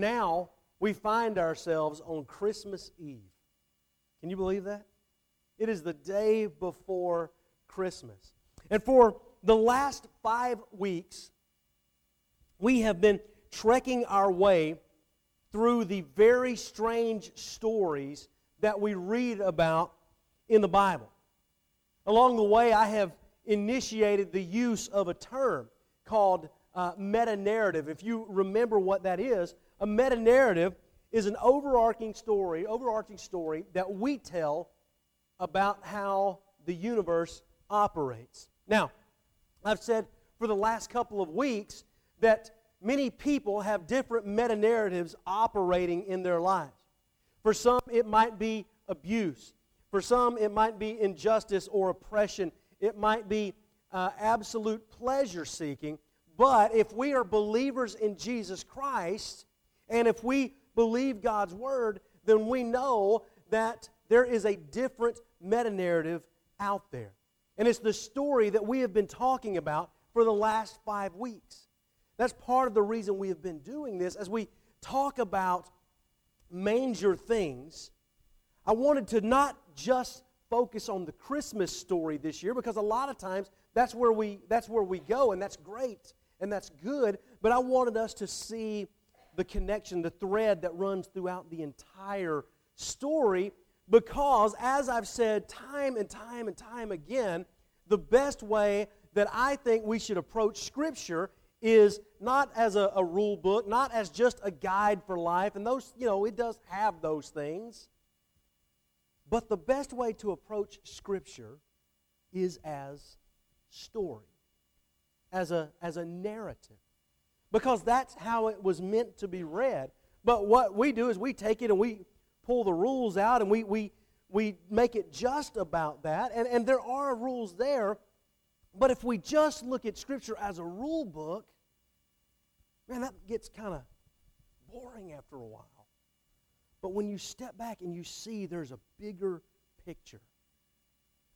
now we find ourselves on Christmas Eve. Can you believe that? It is the day before Christmas. And for the last 5 weeks, we have been trekking our way through the very strange stories that we read about in the Bible. Along the way, I have initiated the use of a term called meta-narrative. If you remember what that is, a meta-narrative is an overarching story that we tell about how the universe operates. Now, I've said for the last couple of weeks that many people have different meta-narratives operating in their lives. For some, it might be abuse. For some, it might be injustice or oppression. It might be absolute pleasure-seeking. But if we are believers in Jesus Christ, and if we believe God's Word, then we know that there is a different meta-narrative out there. And it's the story that we have been talking about for the last 5 weeks. That's part of the reason we have been doing this. As we talk about manger things, I wanted to not just focus on the Christmas story this year, because a lot of times that's where we go, and that's great, and that's good, but I wanted us to see the connection, the thread that runs throughout the entire story, because as I've said time and time again, the best way that I think we should approach Scripture is not as a rule book, not as just a guide for life, and those, you know, it does have those things. But the best way to approach Scripture is as story, as a narrative, because that's how it was meant to be read. But what we do is we take it and we pull the rules out, and we make it just about that, and there are rules there, but if we just look at Scripture as a rule book, man, that gets kind of boring after a while. But when you step back and you see there's a bigger picture,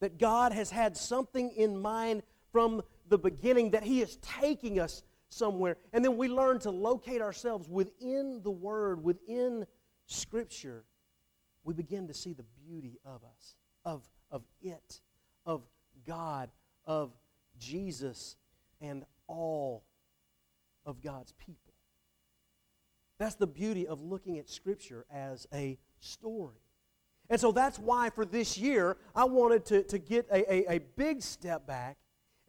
that God has had something in mind from the beginning, that He is taking us somewhere, and then we learn to locate ourselves within the Word, within Scripture, we begin to see the beauty of us, of it, of God, of Jesus, and all of God's people. That's the beauty of looking at Scripture as a story. And so that's why for this year, I wanted to get a big step back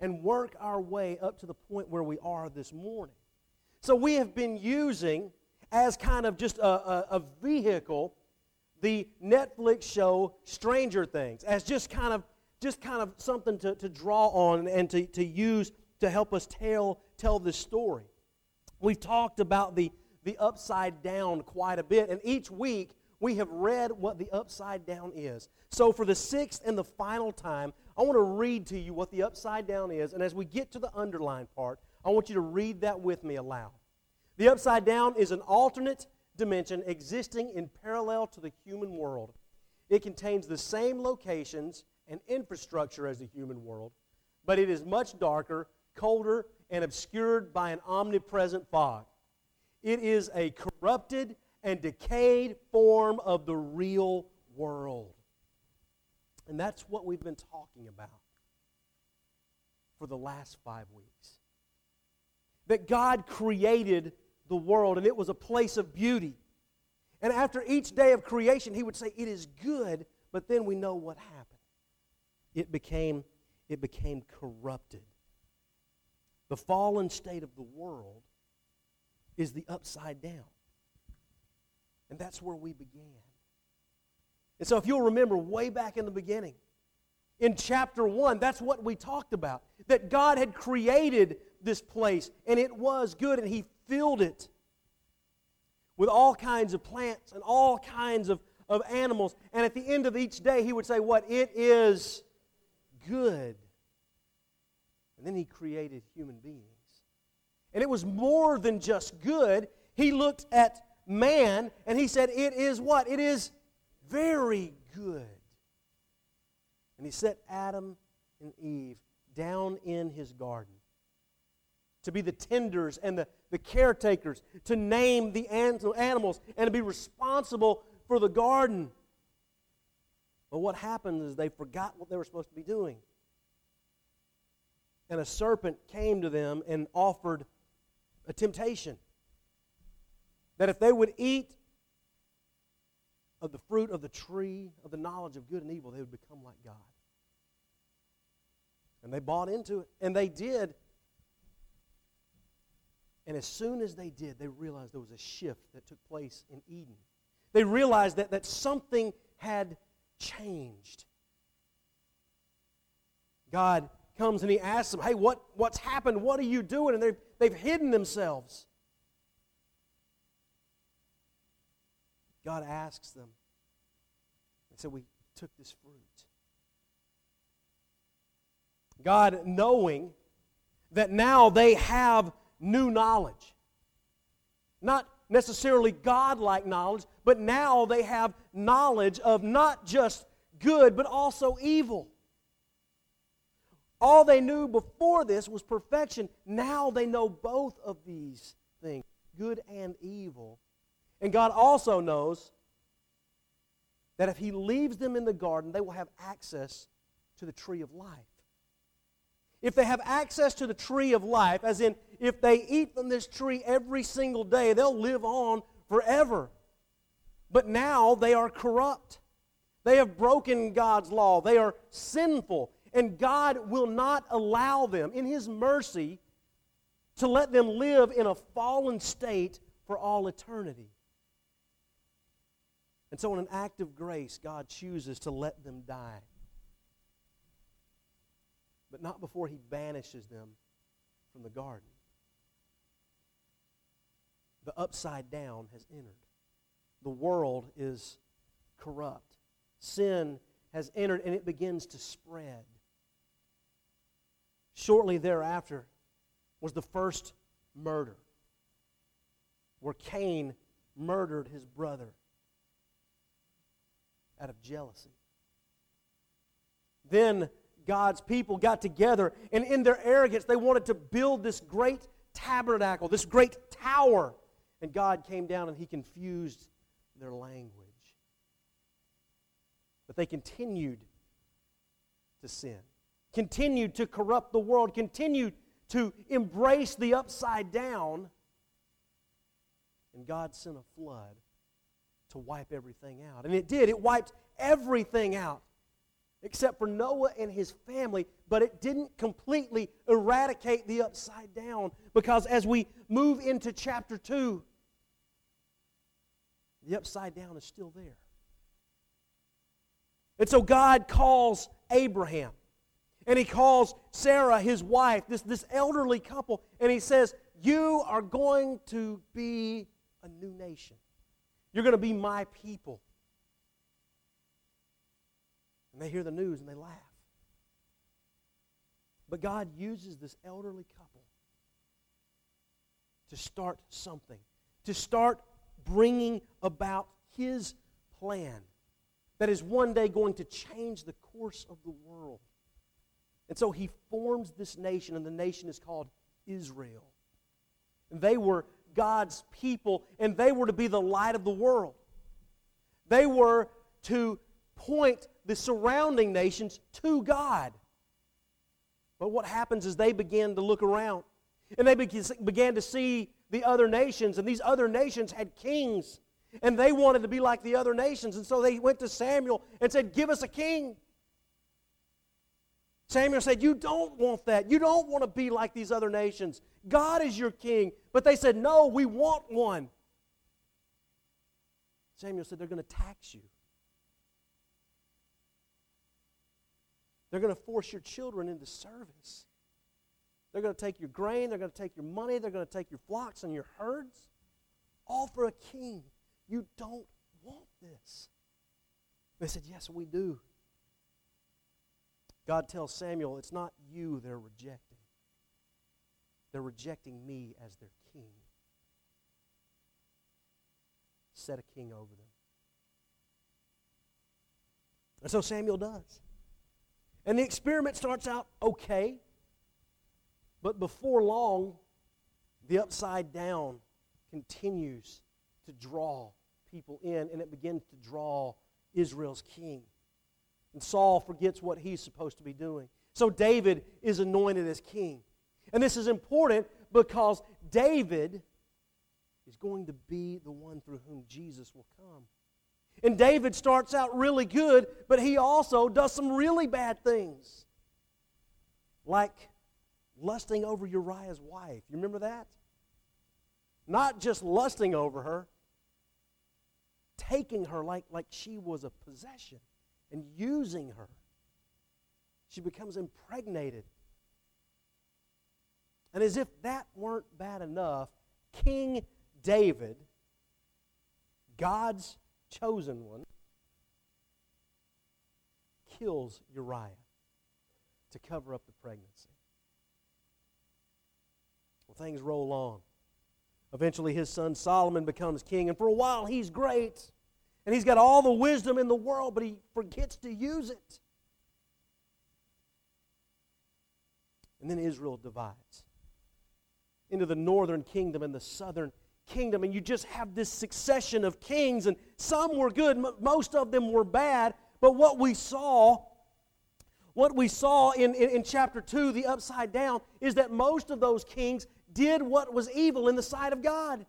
and work our way up to the point where we are this morning. So we have been using as kind of just a vehicle the Netflix show Stranger Things as just kind of something to draw on and to use to help us tell this story. We've talked about the upside down quite a bit. And each week, we have read what the upside down is. So for the sixth and the final time, I want to read to you what the upside down is. And as we get to the underline part, I want you to read that with me aloud. The upside down is an alternate dimension existing in parallel to the human world. It contains the same locations and infrastructure as the human world, but it is much darker, colder, and obscured by an omnipresent fog. It is a corrupted and decayed form of the real world. And that's what we've been talking about for the last 5 weeks. That God created the world, and it was a place of beauty. And after each day of creation, He would say, it is good, but then we know what happened. It became corrupted. The fallen state of the world is the upside down. And that's where we began. And so if you'll remember way back in the beginning, in chapter 1, that's what we talked about, that God had created this place, and it was good, and He filled it with all kinds of plants and all kinds of animals. And at the end of each day, He would say, what? It is good. And then He created human beings. And it was more than just good. He looked at man and He said, it is what? It is very good. And He set Adam and Eve down in His garden to be the tenders and the caretakers, to name the animals, and to be responsible for the garden. But what happened is they forgot what they were supposed to be doing. And a serpent came to them and offered a temptation that if they would eat of the fruit of the tree of the knowledge of good and evil, they would become like God. And they bought into it, and they did. And as soon as they did, they realized there was a shift that took place in Eden. They realized that something had changed. God comes and He asks them, hey, what's happened? What are you doing? And they've hidden themselves. God asks them, and so we took this fruit. God, knowing that now they have new knowledge, not necessarily God-like knowledge, but now they have knowledge of not just good, but also evil. All they knew before this was perfection. Now they know both of these things, good and evil. And God also knows that if He leaves them in the garden, they will have access to the tree of life. If they have access to the tree of life, as in if they eat from this tree every single day, they'll live on forever. But now they are corrupt. They have broken God's law. They are sinful. And God will not allow them, in His mercy, to let them live in a fallen state for all eternity. And so in an act of grace, God chooses to let them die. But not before He banishes them from the garden. The upside down has entered. The world is corrupt. Sin has entered, and it begins to spread. Shortly thereafter was the first murder, where Cain murdered his brother out of jealousy. Then God's people got together, and in their arrogance, they wanted to build this great tabernacle, this great tower. And God came down and He confused their language. But they continued to sin, continued to corrupt the world, continued to embrace the upside down. And God sent a flood to wipe everything out. And it did. It wiped everything out, except for Noah and his family, but it didn't completely eradicate the upside down, because as we move into chapter 2, the upside down is still there. And so God calls Abraham, and He calls Sarah, his wife, this elderly couple, and He says, you are going to be a new nation. You're going to be My people. And they hear the news and they laugh. But God uses this elderly couple to start something, to start bringing about His plan that is one day going to change the course of the world. And so He forms this nation, and the nation is called Israel. And they were God's people, and they were to be the light of the world. They were to point the surrounding nations to God. But what happens is they began to look around, and they began to see the other nations, and these other nations had kings, and they wanted to be like the other nations. And so they went to Samuel and said, give us a king. Samuel said, you don't want that. You don't want to be like these other nations. God is your king. But they said, no, we want one. Samuel said, they're going to tax you. They're going to force your children into service. They're going to take your grain. They're going to take your money. They're going to take your flocks and your herds. All for a king. You don't want this. They said, yes, we do. God tells Samuel, it's not you they're rejecting. They're rejecting Me as their king. Set a king over them. And so Samuel does. And the experiment starts out okay, but before long, The upside down continues to draw people in, and it begins to draw Israel's king. And Saul forgets what he's supposed to be doing. So David is anointed as king. And this is important because David is going to be the one through whom Jesus will come. And David starts out really good, but he also does some really bad things. Like lusting over Uriah's wife. You remember that? Not just lusting over her, taking her like she was a possession and using her. She becomes impregnated. And as if that weren't bad enough, King David, God's chosen one, kills Uriah to cover up the pregnancy. Well, things roll on. Eventually his son Solomon becomes king, and for a while he's great, and he's got all the wisdom in the world, but he forgets to use it. And then Israel divides into the northern kingdom and the southern kingdom, and you just have this succession of kings, and some were good, most of them were bad, but what we saw in chapter 2, the upside down, is that most of those kings did what was evil in the sight of God.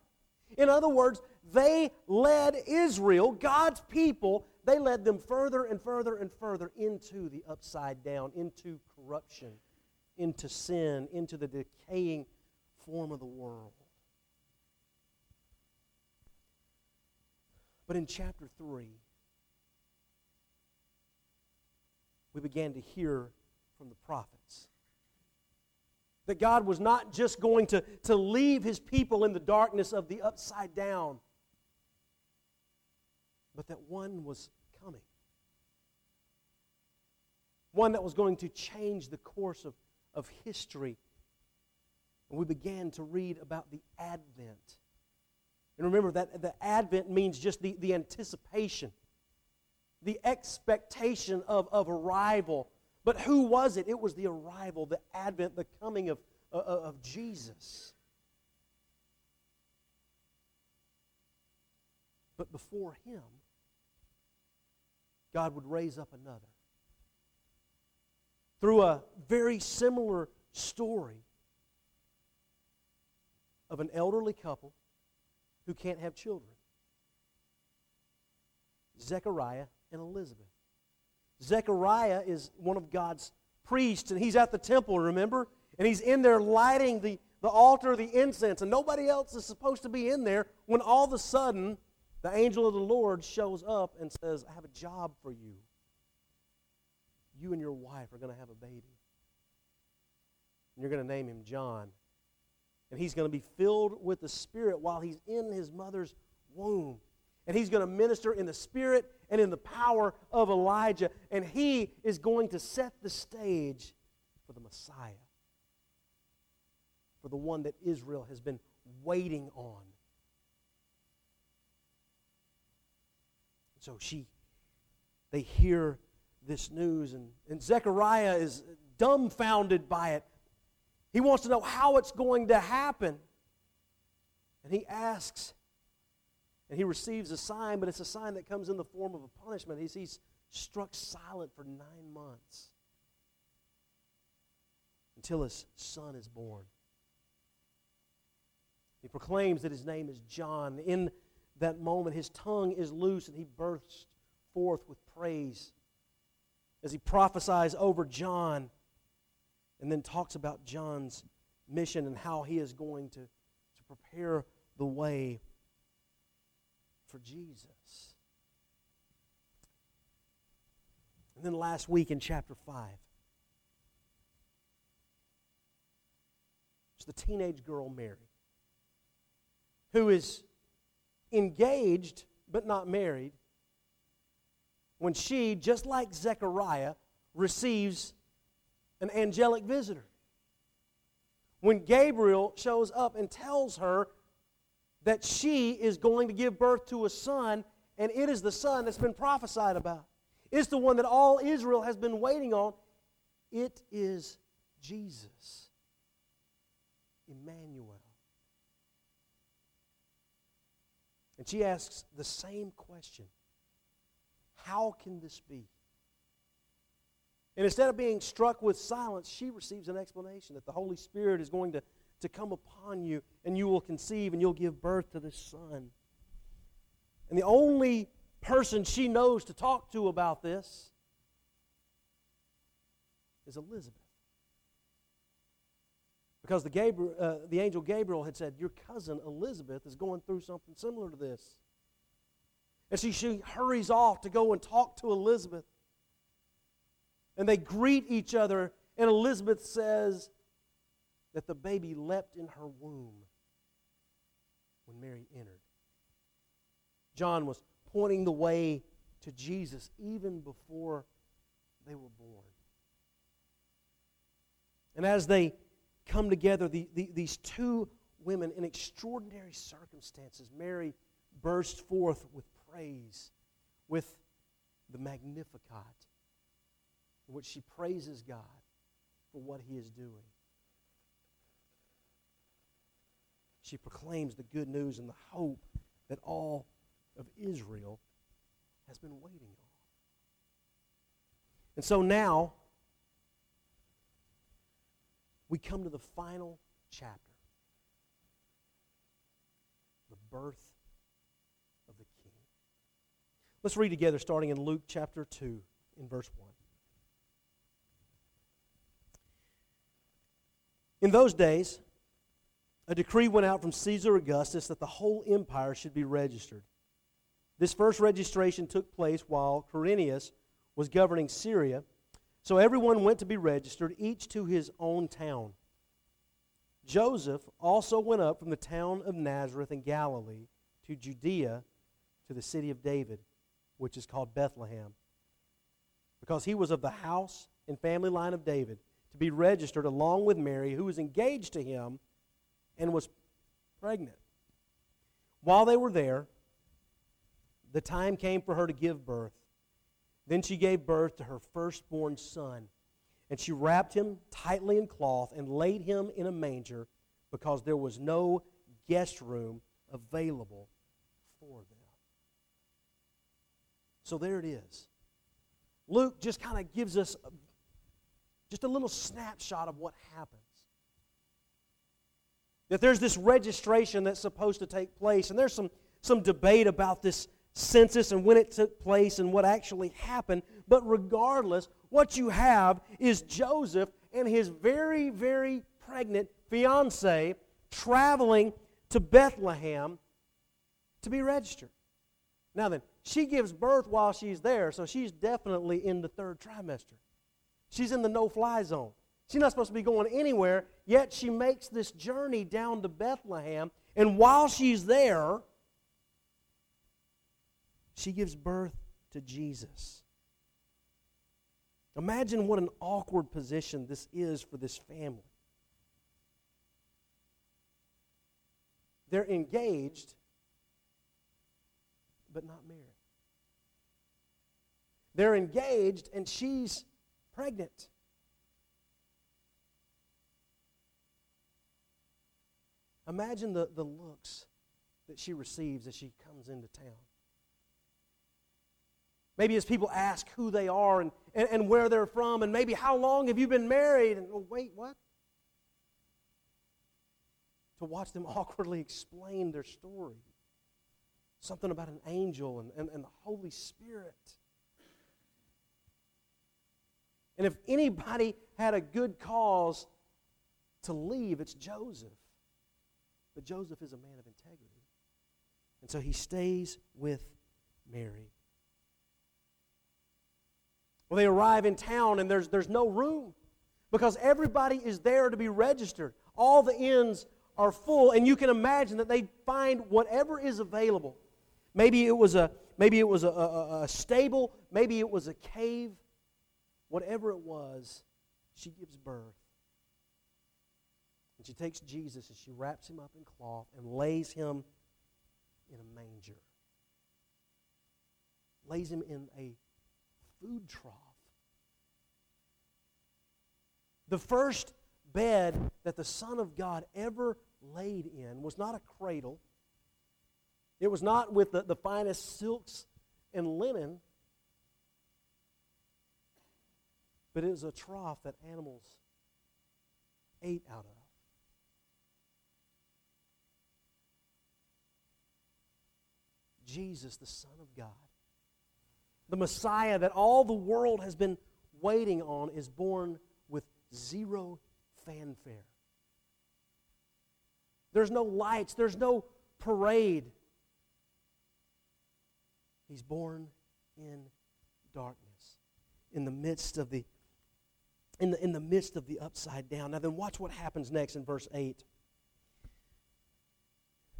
In other words, they led Israel, God's people, they led them further and further and further into the upside down, into corruption, into sin, into the decaying form of the world. But in chapter 3, we began to hear from the prophets that God was not just going to leave His people in the darkness of the upside down, but that one was coming. One that was going to change the course of history. And we began to read about the Advent. And remember that the Advent means just the anticipation, the expectation of arrival. But who was it? It was the arrival, the Advent, the coming of Jesus. But before Him, God would raise up another. Through a very similar story of an elderly couple who can't have children. Zechariah and Elizabeth. Zechariah is one of God's priests, and he's at the temple, remember? And he's in there lighting the altar, the incense, and nobody else is supposed to be in there when all of a sudden the angel of the Lord shows up and says, I have a job for you. You and your wife are going to have a baby. And you're going to name him John. And he's going to be filled with the Spirit while he's in his mother's womb. And he's going to minister in the Spirit and in the power of Elijah. And he is going to set the stage for the Messiah, for the one that Israel has been waiting on. So they hear this news, and Zechariah is dumbfounded by it. He wants to know how it's going to happen. And he asks, and he receives a sign, but it's a sign that comes in the form of a punishment. He's struck silent for 9 months until his son is born. He proclaims that his name is John. In that moment, his tongue is loose, and he bursts forth with praise as he prophesies over John. And then talks about John's mission and how he is going to prepare the way for Jesus. And then last week in chapter 5, it's the teenage girl Mary, who is engaged but not married, when she, just like Zechariah, receives an angelic visitor. When Gabriel shows up and tells her that she is going to give birth to a son, and it is the son that's been prophesied about. It's the one that all Israel has been waiting on. It is Jesus, Emmanuel, And she asks the same question. How can this be? And instead of being struck with silence, she receives an explanation that the Holy Spirit is going to come upon you, and you will conceive, and you'll give birth to this son. And the only person she knows to talk to about this is Elizabeth. Because the angel Gabriel had said, your cousin Elizabeth is going through something similar to this. And she hurries off to go and talk to Elizabeth. And they greet each other, and Elizabeth says that the baby leapt in her womb when Mary entered. John was pointing the way to Jesus even before they were born. And as they come together, these two women in extraordinary circumstances, Mary bursts forth with praise, with the Magnificat, in which she praises God for what He is doing. She proclaims the good news and the hope that all of Israel has been waiting on. And so now, we come to the final chapter, the birth of the King. Let's read together, starting in Luke chapter 2, in verse 1. In those days, a decree went out from Caesar Augustus that the whole empire should be registered. This first registration took place while Quirinius was governing Syria, so everyone went to be registered, each to his own town. Joseph also went up from the town of Nazareth in Galilee to Judea, to the city of David, which is called Bethlehem, because he was of the house and family line of David, to be registered along with Mary, who was engaged to him and was pregnant. While they were there, the time came for her to give birth. Then she gave birth to her firstborn son, and she wrapped him tightly in cloth and laid him in a manger because there was no guest room available for them. So there it is. Luke just kind of gives us just a little snapshot of what happens. That there's this registration that's supposed to take place, and there's some debate about this census and when it took place and what actually happened. But regardless, what you have is Joseph and his very, very pregnant fiancée traveling to Bethlehem to be registered. Now then, she gives birth while she's there, so she's definitely in the third trimester. She's in the no-fly zone. She's not supposed to be going anywhere, yet she makes this journey down to Bethlehem, and while she's there, she gives birth to Jesus. Imagine what an awkward position this is for this family. They're engaged, but not married. They're engaged, and she's pregnant. Imagine the looks that she receives as she comes into town. Maybe as people ask who they are and where they're from, and maybe how long have you been married? And oh, wait, what? To watch them awkwardly explain their story. Something about an angel and the Holy Spirit. And if anybody had a good cause to leave, it's Joseph. But Joseph is a man of integrity. And so he stays with Mary. Well, they arrive in town and there's no room because everybody is there to be registered. All the inns are full, and you can imagine that they find whatever is available. Maybe it was a stable, maybe it was a cave. Whatever it was, she gives birth. And she takes Jesus and she wraps him up in cloth and lays him in a manger. Lays him in a food trough. The first bed that the Son of God ever laid in was not a cradle. It was not with the finest silks and linen, but it was a trough that animals ate out of. Jesus, the Son of God, the Messiah that all the world has been waiting on, is born with zero fanfare. There's no lights, there's no parade. He's born in darkness, in the midst of the upside down. Now then watch what happens next in verse 8.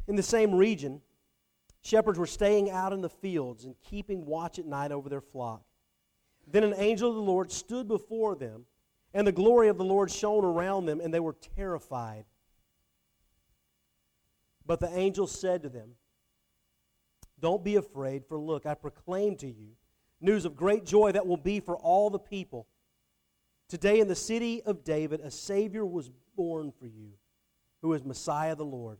In the same region, shepherds were staying out in the fields and keeping watch at night over their flock. Then an angel of the Lord stood before them, and the glory of the Lord shone around them, and they were terrified. But the angel said to them, "Don't be afraid, for look, I proclaim to you news of great joy that will be for all the people. Today in the city of David, a Savior was born for you, who is Messiah the Lord.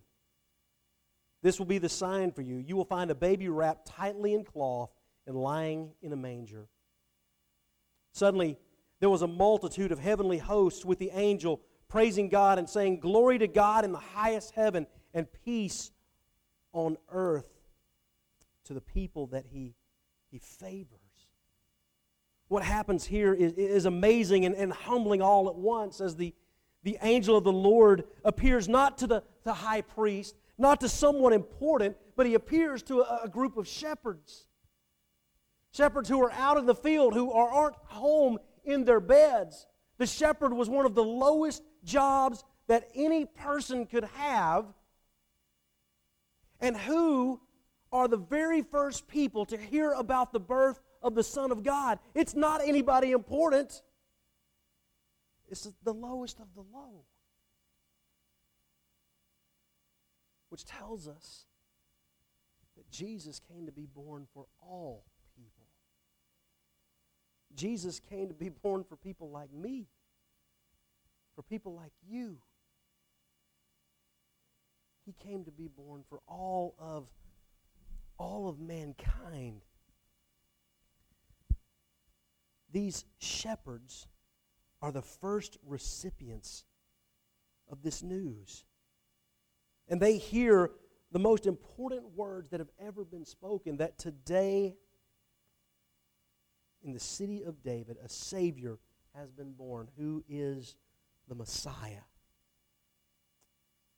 This will be the sign for you. You will find a baby wrapped tightly in cloth and lying in a manger." Suddenly, there was a multitude of heavenly hosts with the angel praising God and saying, "Glory to God in the highest heaven and peace on earth to the people that he favors." What happens here is amazing and humbling all at once as the angel of the Lord appears not to the high priest, not to someone important, but he appears to a group of shepherds. Shepherds who are out in the field, who aren't home in their beds. The shepherd was one of the lowest jobs that any person could have. And who are the very first people to hear about the birth of the Son of God? It's not anybody important. It's the lowest of the low. Which tells us that Jesus came to be born for all people. Jesus came to be born for people like me, for people like you. He came to be born for all of mankind. These shepherds are the first recipients of this news. And they hear the most important words that have ever been spoken, that today, in the city of David, a Savior has been born, who is the Messiah.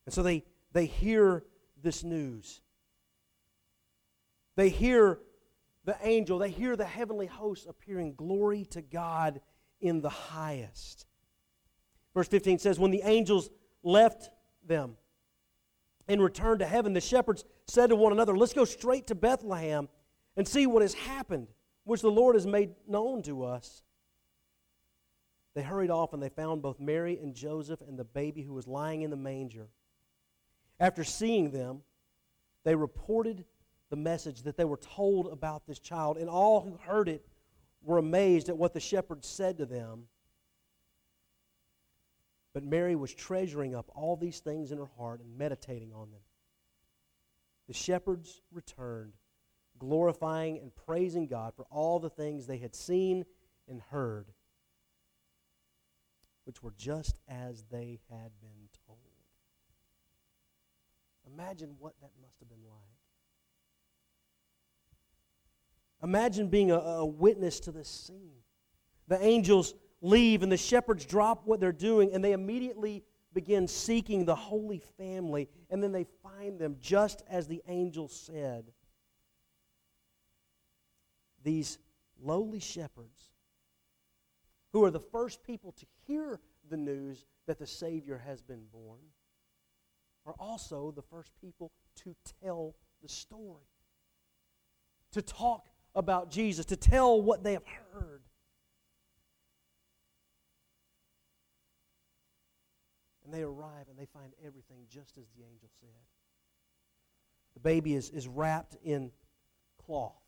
And so they hear this news. They hear the angel, they hear the heavenly host appearing, "Glory to God in the highest." Verse 15 says, when the angels left them and returned to heaven, the shepherds said to one another, "Let's go straight to Bethlehem and see what has happened, which the Lord has made known to us." They hurried off and they found both Mary and Joseph and the baby who was lying in the manger. After seeing them, they reported the message that they were told about this child, and all who heard it were amazed at what the shepherds said to them. But Mary was treasuring up all these things in her heart and meditating on them. The shepherds returned, glorifying and praising God for all the things they had seen and heard, which were just as they had been told. Imagine what that must have been like. Imagine being a witness to this scene. The angels leave and the shepherds drop what they're doing and they immediately begin seeking the Holy Family, and then they find them just as the angel said. These lowly shepherds, who are the first people to hear the news that the Savior has been born, are also the first people to tell the story, to talk about Jesus, to tell what they have heard. And they arrive and they find everything just as the angel said. The baby is wrapped in cloth.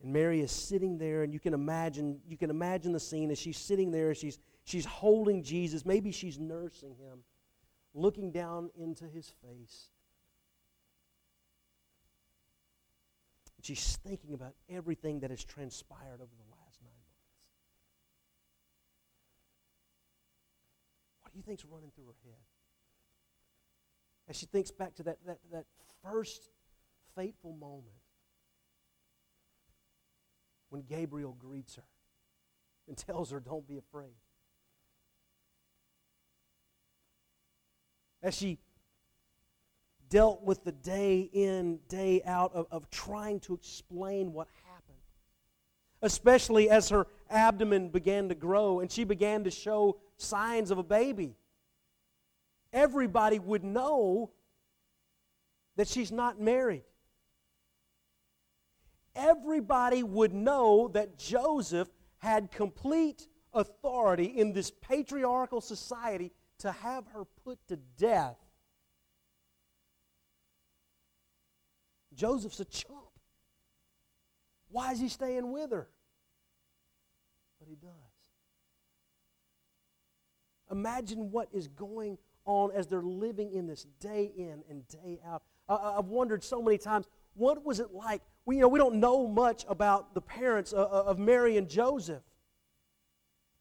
And Mary is sitting there, and you can imagine the scene as she's sitting there, she's holding Jesus, maybe she's nursing him, looking down into his face. And she's thinking about everything that has transpired over the last 9 months. What do you think's running through her head? As she thinks back to that first fateful moment when Gabriel greets her and tells her, "Don't be afraid." As she dealt with the day in, day out of trying to explain what happened, especially as her abdomen began to grow and she began to show signs of a baby, everybody would know that she's not married. Everybody would know that Joseph had complete authority in this patriarchal society to have her put to death. Joseph's a chump. Why is he staying with her? But he does. Imagine what is going on as they're living in this day in and day out. I've wondered so many times, what was it like? We don't know much about the parents of Mary and Joseph.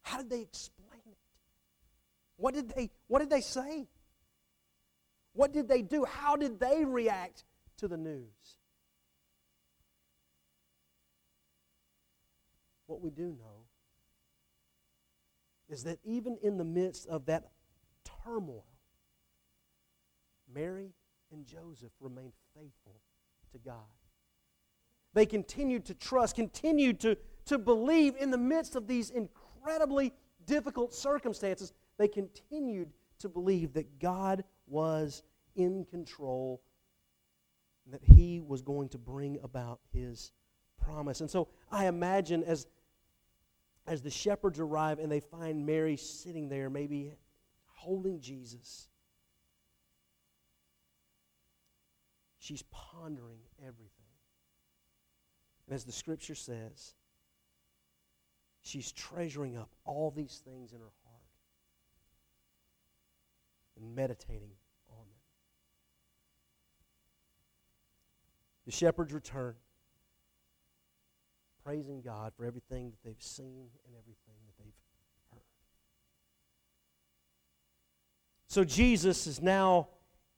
How did they explain it? What did they say? What did they do? How did they react to the news? What we do know is that even in the midst of that turmoil, Mary and Joseph remained faithful to God. They continued to trust, continued to believe in the midst of these incredibly difficult circumstances. They continued to believe that God was in control and that He was going to bring about His promise. And so I imagine as the shepherds arrive and they find Mary sitting there, maybe holding Jesus, she's pondering everything. And as the Scripture says, she's treasuring up all these things in her heart and meditating on them. The shepherds return, praising God for everything that they've seen and everything that they've heard. So Jesus has now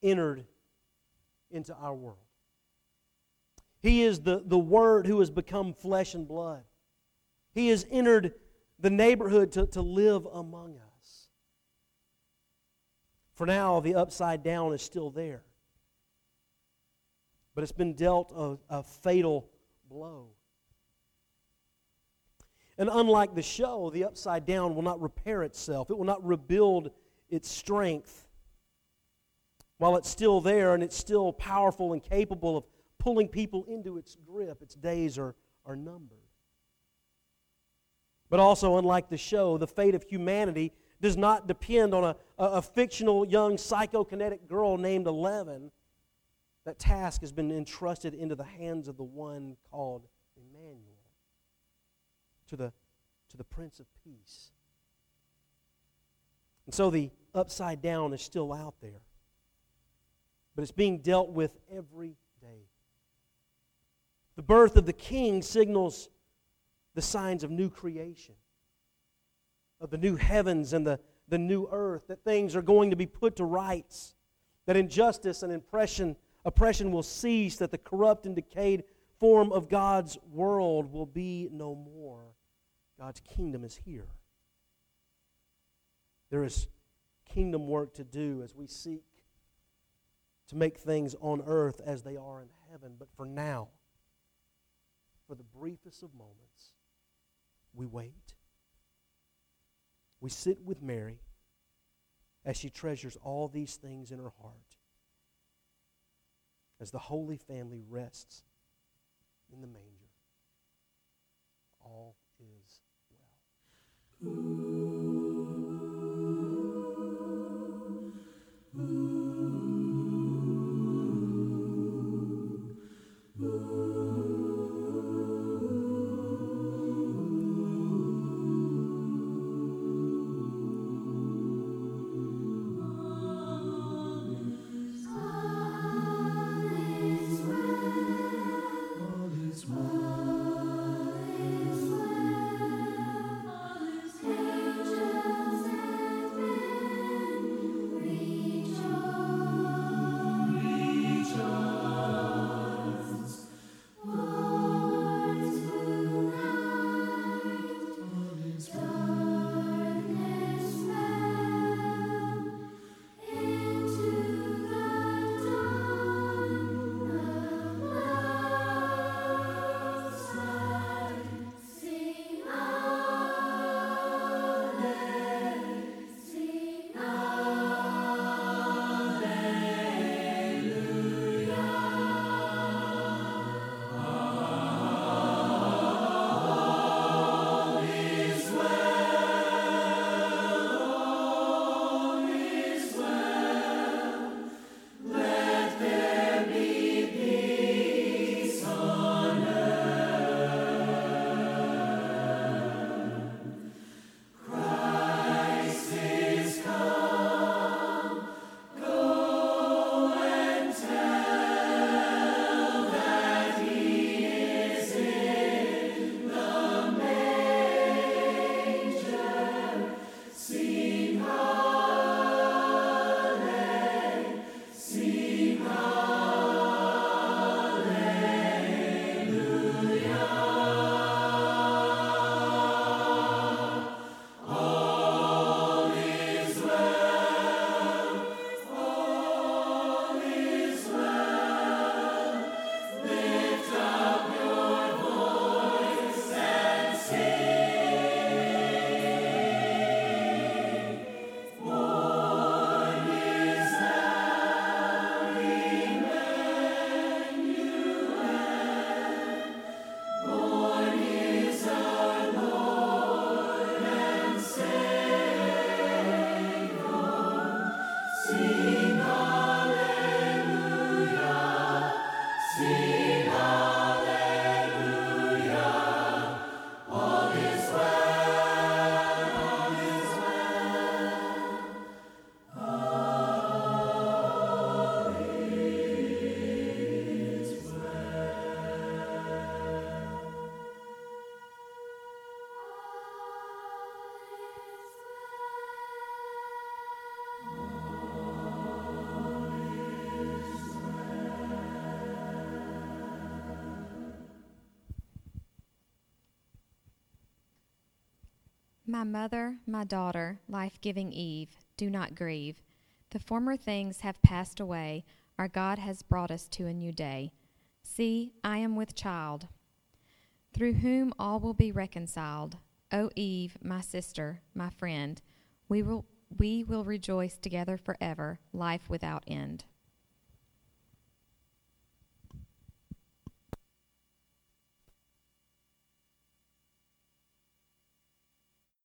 entered into our world. He is the Word who has become flesh and blood. He has entered the neighborhood to live among us. For now, the upside down is still there. But it's been dealt a fatal blow. And unlike the show, the upside down will not repair itself. It will not rebuild its strength. While it's still there and it's still powerful and capable of pulling people into its grip, its days are numbered. But also, unlike the show, the fate of humanity does not depend on a fictional young psychokinetic girl named Eleven. That task has been entrusted into the hands of the one called Emmanuel, to the Prince of Peace. And so the upside down is still out there, but it's being dealt with every day. The birth of the King signals the signs of new creation, of the new heavens and the new earth, that things are going to be put to rights, that injustice and oppression will cease, that the corrupt and decayed form of God's world will be no more. God's kingdom is here. There is kingdom work to do as we seek to make things on earth as they are in heaven, but for now, for the briefest of moments, we wait. We sit with Mary as she treasures all these things in her heart, as the Holy Family rests in the manger. All is well. My mother, my daughter, life-giving Eve, do not grieve. The former things have passed away. Our God has brought us to a new day. See, I am with child, through whom all will be reconciled. O Eve, my sister, my friend, we will rejoice together forever, life without end.